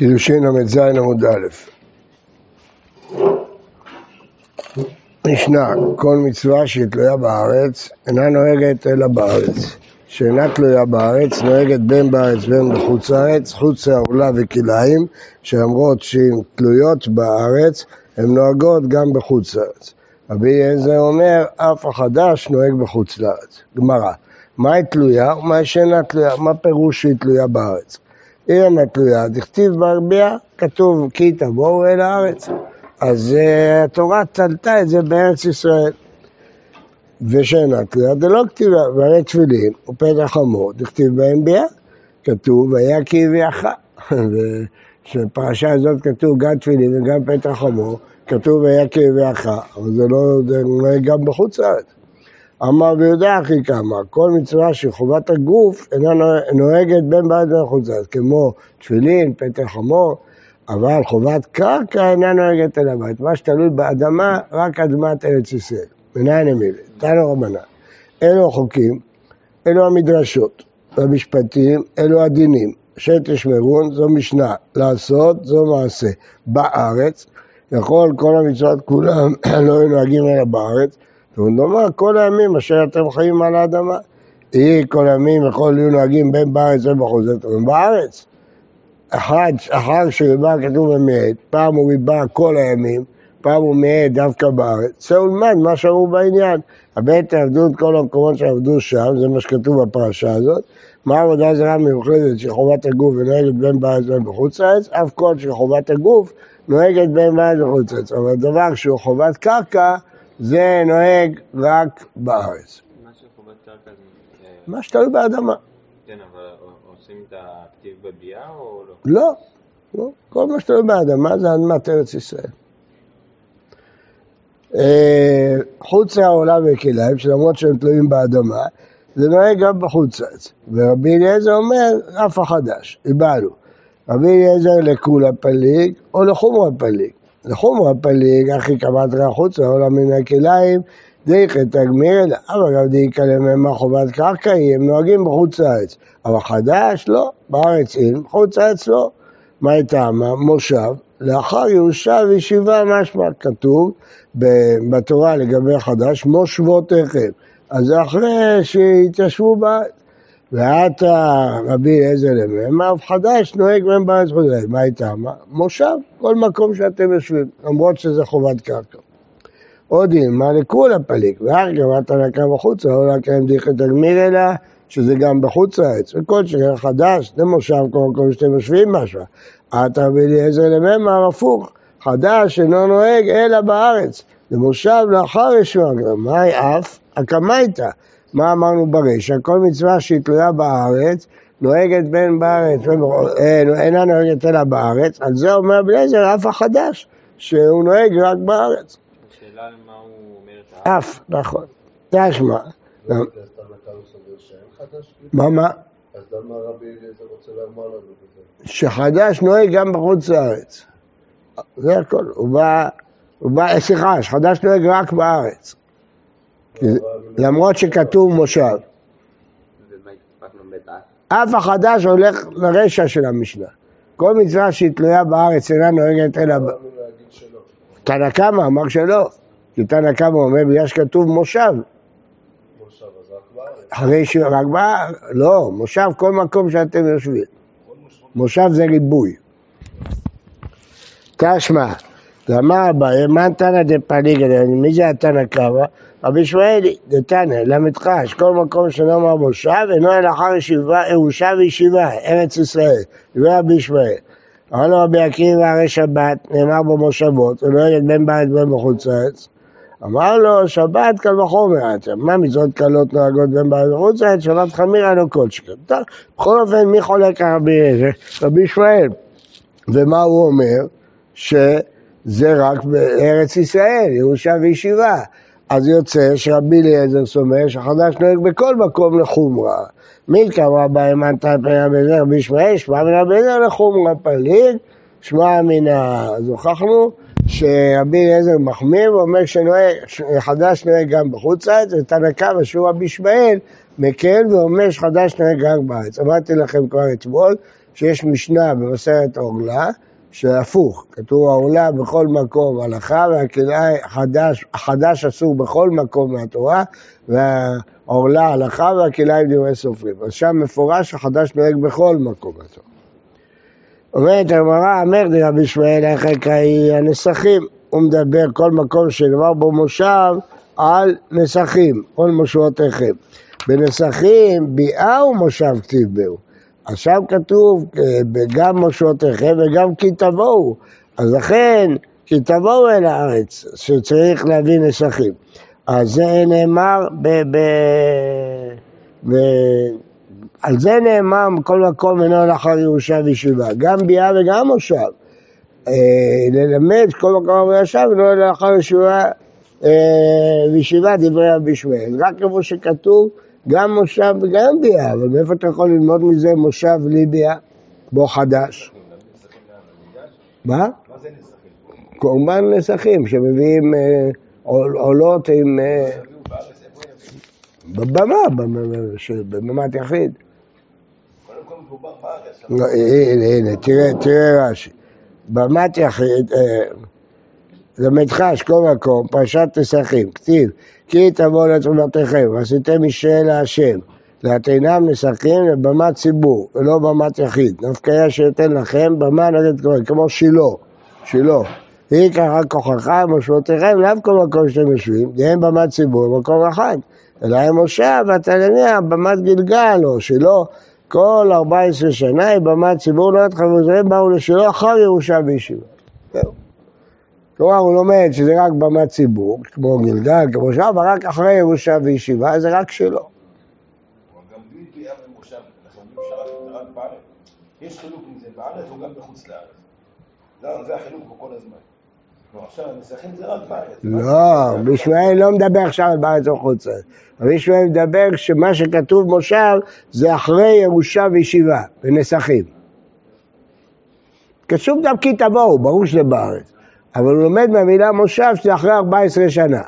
קידושין ל"ז עמוד א'. משנה, כל מצווה שהיא תלויה בארץ אינה נוהגת אלא בארץ. שאינה תלויה בארץ נוהגת בין בארץ ובין בחוץ הארץ, חוץ העולה וכלאים, שאמרות שהן תלויות בארץ, הן נוהגות גם בחוץ הארץ. רבי אליעזר אומר, אף החדש נוהג בחוץ לארץ. גמרא, מה היא תלויה ומה שאינה תלויה? מה פירוש שהיא תלויה בארץ? אם התלויה, דכתיב ברביע, כתוב כי תבואו אל הארץ. אז התורה תלתה את זה בארץ ישראל. ושאינה תלויה, זה לא כתיבה, והרי תפילין ופתח חמור, דכתיב בהם ביע, כתוב, היה כי הביאך. ושפרשה הזאת כתוב גם תפילין וגם פתח חמור, כתוב היה כי הביאך, אבל זה לא גם בחוץ לארץ. אמר ויודע אחי כמה, כל מצווה שחובת הגוף אינה נוהגת בין בארץ ובחוץ לארץ, כמו תפילין, פתח חמור, אבל חובת קרקע אינה נוהגת אל הבית, מה שתלוי באדמה, רק אדמת ארץ ישראל. מנהן אמילה, תנו רבנן, אלו החוקים, אלו המדרשות, המשפטים, אלו הדינים, שתשמרון, זו משנה, לעשות, זו מעשה, בארץ, יכול כל המצוות כולם לא נוהגים אלא בארץ, והוא נאמר כל הימים אשר אתם חיים על האדמה, היא כל הימים יכול להיות נוהגים בין בארץ ובחוץ לארץ, אחר שריבה כתוב במעט, פעם הוא ריבה כל הימים, פעם הוא מעט דווקא בארץ, זה הולמד מה שאמרו בעניין, הבית עבדו את כל המקומות שעבדו שם, זה מה שכתוב בפרשה הזאת, מה עבודה זרה מיוחדת שחובת הגוף נוהגת בין בארץ ובחוץ לארץ, אף כל שחובת הגוף נוהגת בין בארץ ובחוץ לארץ, אבל דבר שהוא חובת קרקע, זה נוהג רק בארץ. מה שחובת קרקע זה... מה שתלוי באדמה. כן, אבל עושים את הכתיב בביעה או לא? לא, לא. כל מה שתלוי באדמה זה אדמת ארץ ישראל. חוץ העולה וכליים, שלמרות שהם תלויים באדמה, זה נוהג גם בחוץ הארץ. ורבי אליעזר אומר, אף החדש, הבנו. רבי אליעזר לכולה פליג או לחומרה פליג. לחומרה פליג, אחי כמת רע חוצה, עולה מן הכליים, דייכת תגמיר אלה, אבל גם דייכה לממה חובת קרקע, הם נוהגים בחוץ הארץ, אבל חדש לא, בארץ אין, בחוץ הארץ לא. מה הייתה? מושב, לאחר יושב ישיבה משמע, כתוב בתורה לגבי חדש, מושבותיכם, אז זה אחרי שהתיישבו בארץ. ואתה רבי איזה למה, אף חדש נוהג מהם בארץ חודש, מה הייתה? מושב, כל מקום שאתם יושבים, למרות שזה חובת קרקע. עוד אין, מה לכול הפליק, ואחר גם אתה נקה בחוץ, או נקיים דיכת תגמיר אליה, שזה גם בחוץ הארץ, וכל שכן חדש, זה מושב כל מקום שאתם יושבים משהו, אתה רבי איזה למה, הפוך, חדש אינו נוהג אלא בארץ, זה מושב לאחר ישוע, מה היא אף? הקמה הייתה. מה אמרנו ברישא? כל מצווה שהיא תלויה בארץ, נוהגת בין בארץ, אינה נוהגת אלא בארץ, על זה אומר רבי אליעזר, אף החדש, שהוא נוהג רק בארץ. השאלה למה הוא אומר את אף, נכון. תשמע. מה? אז למה רבי אליעזר רוצה לומר לנו את זה? שחדש נוהג גם בחוץ לארץ. זה הכל. סליחה, שחדש נוהג רק בארץ. למרות שכתוב מושב. אף החדש הולך לרשע של המשנה. כל מצווה שהיא תלויה בארץ אינה נוהגת אלא... תנא קמא אמר שלא. כי תנא קמא אומר בגלל שכתוב מושב. מושב אז רק בארץ? לא, מושב כל מקום שאתם יושבים. מושב זה ריבוי. תשמע, למה הבא, מה תנא דפליגא, מי זה התנא קמא? רבי ישמעאל, דתנא, למדרש, כל מקום שנאמר מושב, אינו אלא אחר יושב וישיבה, ארץ ישראל, ורבי ישמעאל. אמר רבי עקיבא, הרי שבת, נאמר בו מושבות, ונוהגת בין בארץ ובין בחוץ לארץ. אמר לו, שבת קל וחומר, מה מצוות קלות נוהגות בין בארץ ובחוץ לארץ, שבת חמירה לא כל שכן. בכל אופן, מי חולק רבי ישמעאל? ומה הוא אומר? שזה רק בארץ ישראל, יושב וישיבה. אז יוצא שרבי אליעזר סומך שחדש נוהג בכל מקום לחומרה. מילקא רבה אמנתא פניה בזה, רבי ישמעאל, שמע מן הבזה לחומרה פליג, שמע מן אז הוכחנו שרבי אליעזר מחמיר ואומר שחדש נוהג גם בחוץ לארץ, ותנא קמא שהוא רבי ישמעאל מקל ואומר שחדש נוהג רק בארץ. אמרתי לכם כבר אתמול שיש משנה במסכת עורלה, שהפוך, כתוב העולה בכל מקום הלכה, והקנאה חדש אסור בכל מקום מהתורה, והעולה הלכה והקנאה עם דברי סופרים. אז שם מפורש החדש נוהג בכל מקום מהתורה. אומרת הגמרא, אמר רבי ישמעאל החקראי הנסכים, הוא מדבר כל מקום שנאמר בו מושב על נסכים, כל מושבותיכם. בנסכים ביאהו מושב כתיב בהו. אז שם כתוב גם מושבותיכם וגם כי תבואו. אז לכן כי תבואו אל הארץ שצריך להביא נסכים. אז זה נאמר על זה נאמר כל מקום אינו לאחר ירושה וישיבה, גם ביאה וגם מושב. ללמד כל מקום וישב אינו לאחר ישיבה וישיבה דברי רבי ישמעאל. רק כמו שכתוב גם מושב וגם ביאה, אבל מאיפה אתה יכול ללמוד מזה מושב בלי ביאה? בו חדש. מה? מה זה נסכים? קורבן נסכים שמביאים עולות עם... בממת יחיד. הנה, תראה רש"י. בממת יחיד, למדחש כל מקום, פרשת נסכים, כתיב, כי תבואו לתרומתכם, ועשיתם משנה להשם, להתנם נסכים לבמת ציבור, ולא במת יחיד. נפקיה שיתן לכם, במה נגד כהן, כמו שילה. היא ככה כוחך, מושבותיכם, לאו כל מקום שאתם יושבים, דהיינו במת ציבור, במקום אחד. אלא הם מושב, התנמיה, במת גלגל או שלא, כל 14 שנה היא במת ציבור, לא התחברו, זה באו לשלו אחר ירושה בישיבה. זהו. כלומר, הוא לומד שזה רק במת ציבור, כמו גלגל, כמו שם, אבל רק אחרי ירושה בישיבה, זה רק שלו. אבל גם בלי ביאה ומושב, אנחנו אומרים שרק בארץ, יש חילוק מזה בארץ או גם בחוץ לארץ. זה החילוק כל הזמן. לא, רבי ישמעאל לא מדבר עכשיו על בארץ או חוץ. רבי ישמעאל מדבר שמה שכתוב מושב זה אחרי ירושה וישיבה ונסכים. כתוב גם כי תבואו, ברור שזה בארץ, אבל הוא לומד מהמילה מושב שזה אחרי 14 שנה,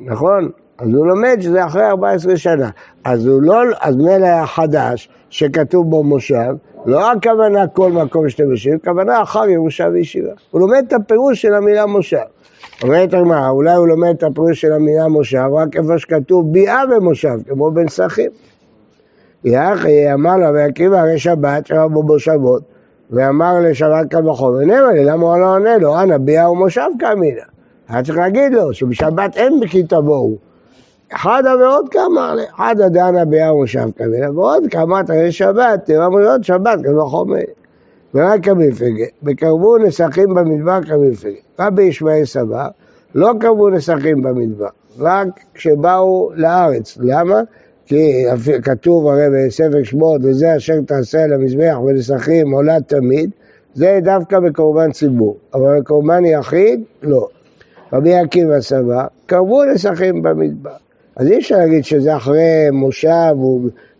נכון? אז הוא לומד שזה אחרי 14 שנה, אז הוא לא, אז מלא החדש שכתוב בו מושב, לא הכוונה כל מקום שאתם יושבים, הכוונה אחר ירושה וישיבה. הוא לומד את הפירוש של המילה מושב. אומרת מה, אולי הוא לומד את הפירוש של המילה מושב, רק איפה שכתוב ביאה ומושב, כמו בנסכים. יחי אמר לה, רבי עקיבא, הרי שבת שהיה בו מושבות, ואמר לשבת קל וחומר, נאמר לי, למה הוא לא עונה לו? אנא, ביאה ומושב כאמינה. היה צריך להגיד לו, שבשבת אין בכי תבואו. חדה ועוד כמה, חדה דנה ביהו מושב כמילה, ועוד כמה תראה שבת, תראה מויות שבת, כמה חומר. ורק כמפגע, וקרבו נסכים במדבר כמפגע. רבי ישמעאל סבר, לא קרבו נסכים במדבר, רק כשבאו לארץ. למה? כי כתוב הרי בספר שמות, וזה אשר תעשה על המזבח ונסכים עולה תמיד, זה דווקא בקורבן ציבור, אבל בקורבן יחיד, לא. רבי עקיבא סבר, קרבו נסכים במדבר. אז אי אפשר להגיד שזה אחרי מושב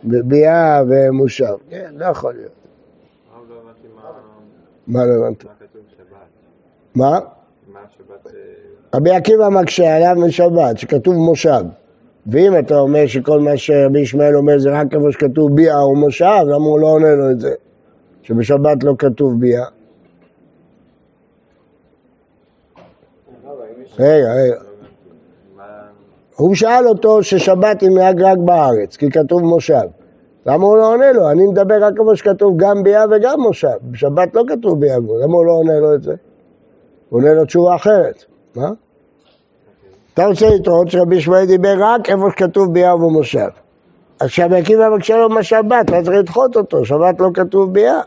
וביאה ומושב. כן, לא יכול להיות. מה לא הבנתי? מה כתוב שבת? מה? מה שבת? רבי עקיבא מקשה עליו משבת, שכתוב מושב. ואם אתה אומר שכל מה שרבי ישמעאל אומר זה רק כמו שכתוב ביאה או מושב, למה הוא לא עונה לו את זה? שבשבת לא כתוב ביאה. רגע. הוא שאל אותו ששבת היא נהג רק בארץ, כי כתוב מושב. למה הוא לא עונה לו? אני מדבר רק כמו שכתוב גם ביאה וגם מושב. בשבת לא כתוב ביאה, למה הוא לא עונה לו את זה? הוא עונה לו תשובה אחרת. מה? אתה רוצה לטעות שרבי ישמעאל דיבר רק איפה שכתוב ביאה ומושב. אז כשרבי עקיבא מקשה לו מה שבת, אתה צריך לדחות אותו, שבת לא כתוב ביאה.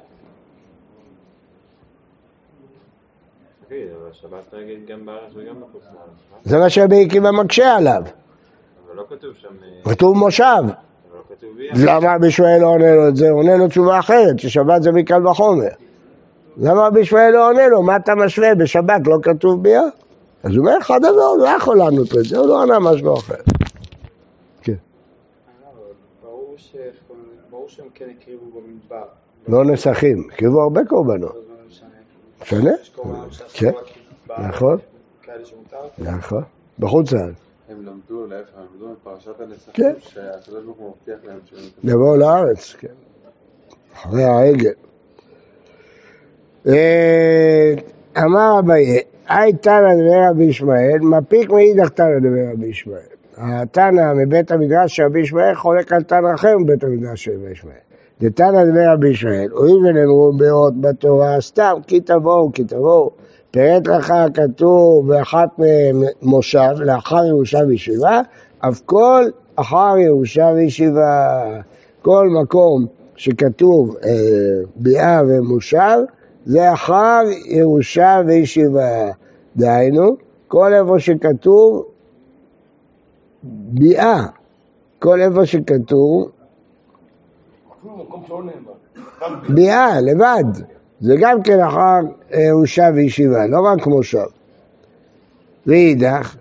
שבת נגיד גם בארץ וגם בחוץ לארץ. זה מה שרבי עקיבא מקשה עליו. אבל לא כתוב שם... כתוב מושב. אבל לא כתוב ביאה. למה רבי ישמעאל לא עונה לו את זה? עונה לו תשובה אחרת, ששבת זה מקל וחומר. למה רבי ישמעאל לא עונה לו? מה אתה משווה? בשבת לא כתוב ביאה? אז הוא אומר, אחד הזה הוא לא יכול לענות את זה, הוא לא ענה משהו אחר. כן. ברור שהם כן הקריבו במדבר. לא נסכים, הקריבו הרבה קורבנות. שנה? כן. נכון? נכון. בחוץ לארץ. הם למדו, להפך, הם למדו מפרשת הנסכים שהקדוש ברוך הוא מבטיח להם. לבוא לארץ, כן. אחרי העגל. אמר אביי, אי תנא דבי רבי ישמעאל, מפיק מאידך תנא דבי רבי ישמעאל. התנא מבית המדרש של רבי ישמעאל חולק על תנא אחר מבית המדרש של רבי ישמעאל. דתנא דבי רבי ישמעאל, הואיל ונאמרו באות בתורה סתם, כי תבואו, כי תבואו. פרט לך כתוב באחת מושב, לאחר ירושה וישיבה, אף כל אחר ירושה וישיבה, כל מקום שכתוב ביאה ומושב, זה אחר ירושה וישיבה. דהיינו, כל איפה שכתוב ביאה, כל איפה שכתוב ביאה, לבד. זה גם כן אחר ירושה וישיבה, לא רק מושב. ואידך,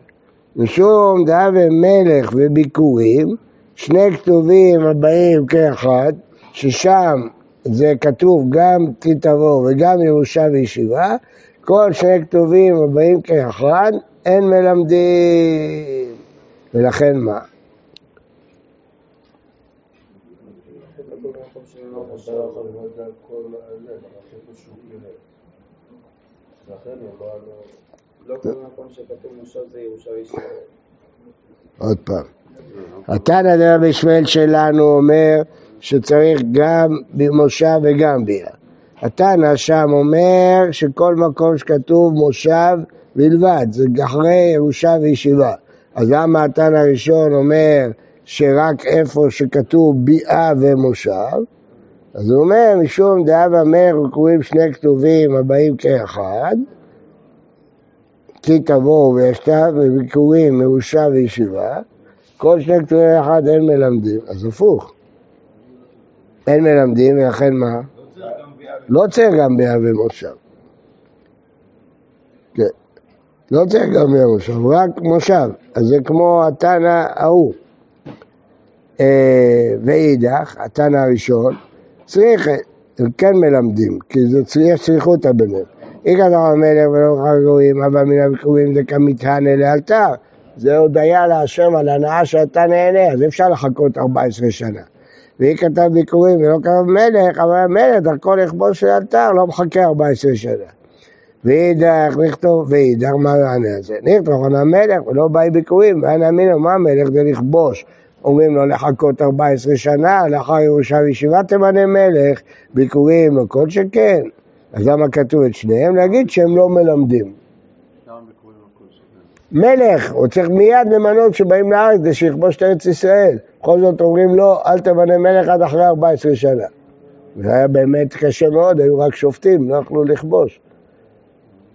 משום דהבה מלך וביקורים, שני כתובים הבאים כאחד, ששם זה כתוב גם כי תבוא וגם ירושה וישיבה, כל שני כתובים הבאים כאחד, אין מלמדים. ולכן מה? עוד פעם, התנא דרבי ישמעאל שלנו אומר שצריך גם במושב וגם ביאה. התנא שם אומר שכל מקום שכתוב מושב בלבד, זה אחרי ירושה וישיבה. אז למה התנא הראשון אומר שרק איפה שכתוב ביאה ומושב? אז הוא אומר, משום דאב המר וקוראים שני כתובים הבאים כאחד, כי תבואו וישתיו וביקורים מרושה וישיבה, כל שני כתובים אחד אין מלמדים, אז הפוך. אין מלמדים, ולכן מה? לא צריך גם ביאה ומושב. כן. לא צריך גם ביאה ומושב, רק מושב. אז זה כמו התנא ההוא. ואידך, התנא הראשון, צריך, הם כן מלמדים, כי יש צריכות ביניהם. איכא דרא המלך ולא חגורים, הווה מן הביקורים דקמיתהנה לאלתר. זה הודיה להשם על הנאה שאתה נהנה, אז אפשר לחכות 14 שנה. ואיכא דרא ביקורים ולא קרב מלך, אבל המלך דרכו לכבוש לאלתר, לא מחכה 14 שנה. ואידך נכתוב, ואידך מה לענה הזה? נכתוב על המלך ולא באי ביקורים, ואנא מינו מה המלך זה לכבוש. אומרים לו לחכות 14 שנה, לאחר ירושה וישיבה תמנה מלך, ביקורים לא כל שכן. אז למה כתוב את שניהם? להגיד שהם לא מלמדים. מלך, הוא צריך מיד למנות שבאים לארץ, זה שיכבוש את ארץ ישראל. בכל זאת אומרים לו, אל תמנה מלך עד אחרי 14 שנה. זה היה באמת קשה מאוד, היו רק שופטים, לא יכלו לכבוש.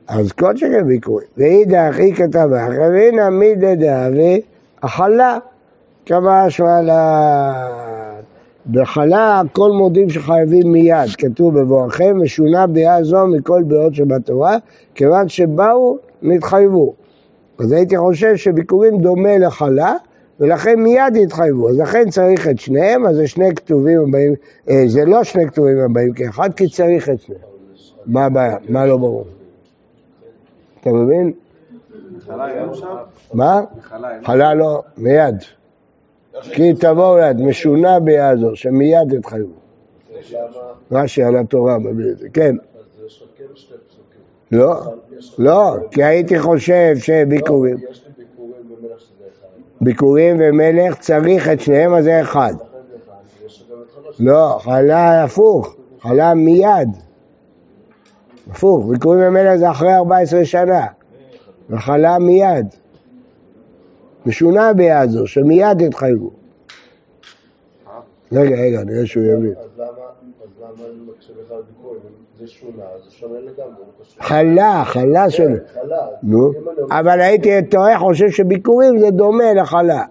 אז כל שכן ביקורים. ואידך, היא כתבה, הנה מידדה ואכלה. כמה שמעלה, בחלה כל מודים שחייבים מיד, כתוב בבואכם, משונה ביאה זו מכל ביאות שבתורה, כיוון שבאו, נתחייבו. אז הייתי חושב שביקורים דומה לחלה, ולכן מיד התחייבו, אז לכן צריך את שניהם, אז זה שני כתובים הבאים, זה לא שני כתובים הבאים כאחד, כי צריך את שניהם. מה הבעיה? מה לא ברור? אתה מבין? מה? חלה לא, מיד. כי תבואו ליד, משונה ביאה זו, שמיד התחייבו. רש"י על התורה, כן. לא, לא, כי הייתי חושב שביקורים. ביקורים ומלך צריך את שניהם, אז זה אחד. לא, חלה הפוך, חלה מיד. הפוך, ביקורים ומלך זה אחרי 14 שנה. וחלה מיד. משונה ביאה זו, שמיד התחייבו. רגע, נראה שהוא יבין. אז למה אני מקשיב לך על ביקורים? זה שונה, זה שונה לגמרי. חלה שונה. נו, אבל הייתי תוהה, חושב שביקורים זה דומה לחלה.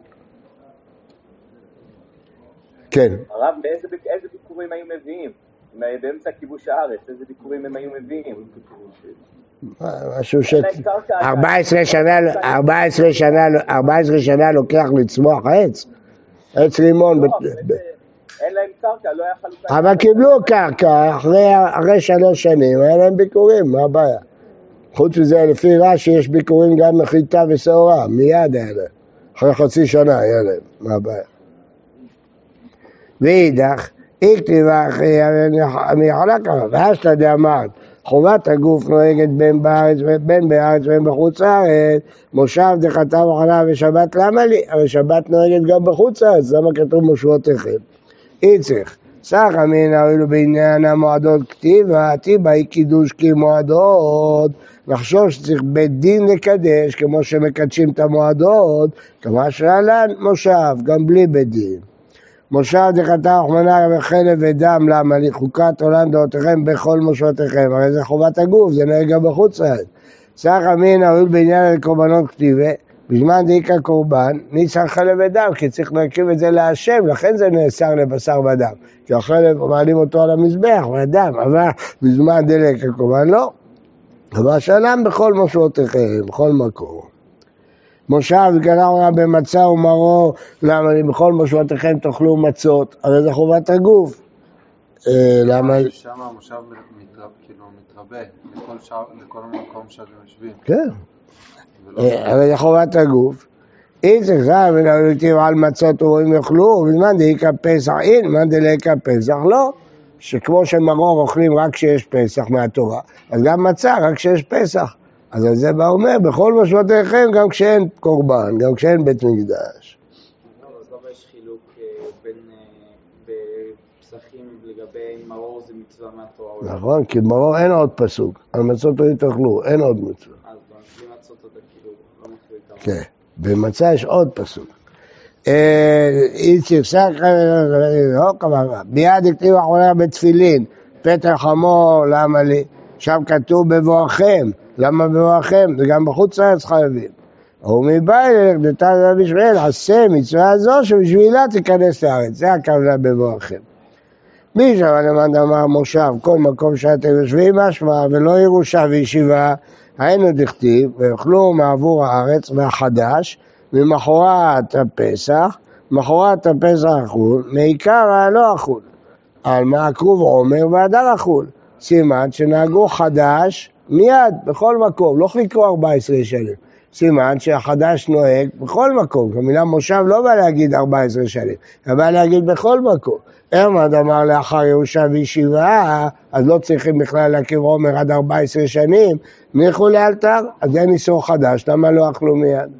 כן. הרב, איזה ביקורים היו מביאים? באמצע כיבוש הארץ, איזה ביקורים הם היו מביאים? משהו 14 שנה לוקח לצמוח עץ לימון. אין להם קרקע, לא היה חלוקה. אבל קיבלו קרקע אחרי 3 שנים, היה להם ביקורים, מה הבעיה? חוץ מזה, לפי רש"י יש ביקורים גם מחיטה ושעורה, מיד היה להם. אחרי חצי שנה היה להם, מה הבעיה? ואידך, איקטיבך, אני חלק עליו, ואשתא דאמרת, חובת הגוף נוהגת בין בארץ ובין בחוץ הארץ, מושב דחטא וחנה ושבת למה לי? הרי שבת נוהגת גם בחוץ הארץ, למה כתוב מושבותיכם? איצריך, סך אמינא הואילו בעניין המועדות כתיבה, עתיבה היא קידוש כמועדות, נחשוב שצריך בית דין לקדש כמו שמקדשים את המועדות, כמה שעלן מושב, גם בלי בית דין. מושב דחטא וחמנה וחלב ודם, למה לחוקת עולם דעותיכם בכל מושבותיכם, הרי זה חובת הגוף, זה נהגה בחוץ הארץ. סך אמינא הואילו בעניין קורבנות כתיבה, בזמן דעיק הקורבן, נצטרך חלב ודם, כי צריך להקריב את זה להשם, לכן זה נאסר לבשר ודם. כי החלב מעלים אותו על המזבח, ודם, אבל בזמן דלק הקורבן לא. אבל שלם בכל מושבותיכם, בכל מקום. מושב וקנה עונה במצה ומרור, למה בכל מושבותיכם תאכלו מצות, הרי זה חובת הגוף. למה? שם המושב מתרבה, לכל מקום שאתם יושבים. כן. אבל חובת הגוף, אם צריכה ולהולכים על מצות ורואים יאכלו, ובזמן דליקה פסח אין, מה דליקה פסח לא, שכמו שמרור אוכלים רק כשיש פסח מהתורה, אז גם מצה רק כשיש פסח, אז זה בא אומר, בכל משמעותיכם גם כשאין קורבן, גם כשאין בית מקדש. אז למה יש חילוק בין פסחים לגבי מרור זה מצווה מהתורה? נכון, כי מרור אין עוד פסוק, על מצות לא יתאכלו, אין עוד מצווה. כן, במצה יש עוד פסוק. ביד הכתיב אחרונה בתפילין, פתח עמו, למה לי? שם כתוב בבואכם, למה בבואכם? וגם בחוץ הארץ חייבים. ומבית דתן רבי ישמעאל, עשה מצווה הזו שבשבילה תיכנס לארץ, זה הכוונה בבואכם. מי שלמד אמר מושב, כל מקום שאתם יושבים משמע ולא ירושה וישיבה, היינו דכתיב, ואוכלו מעבור הארץ והחדש, ממחרת הפסח, מחרת הפסח החול, מעיקר הלא החול, על מעקרוב עומר והדר החול, סימן שנהגו חדש מיד, בכל מקום, לא חליקו 14 שנים, סימן שהחדש נוהג בכל מקום, המילה מושב לא בא להגיד 14 שנים, היא בא להגיד בכל מקום, עמד אמר לאחר ירושה וישיבה, אז לא צריכים בכלל להקיב עומר עד 14 שנים, מניחו לאלתר, אז אין איסור חדש, למה לא אכלו מיד?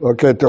אוקיי, טוב.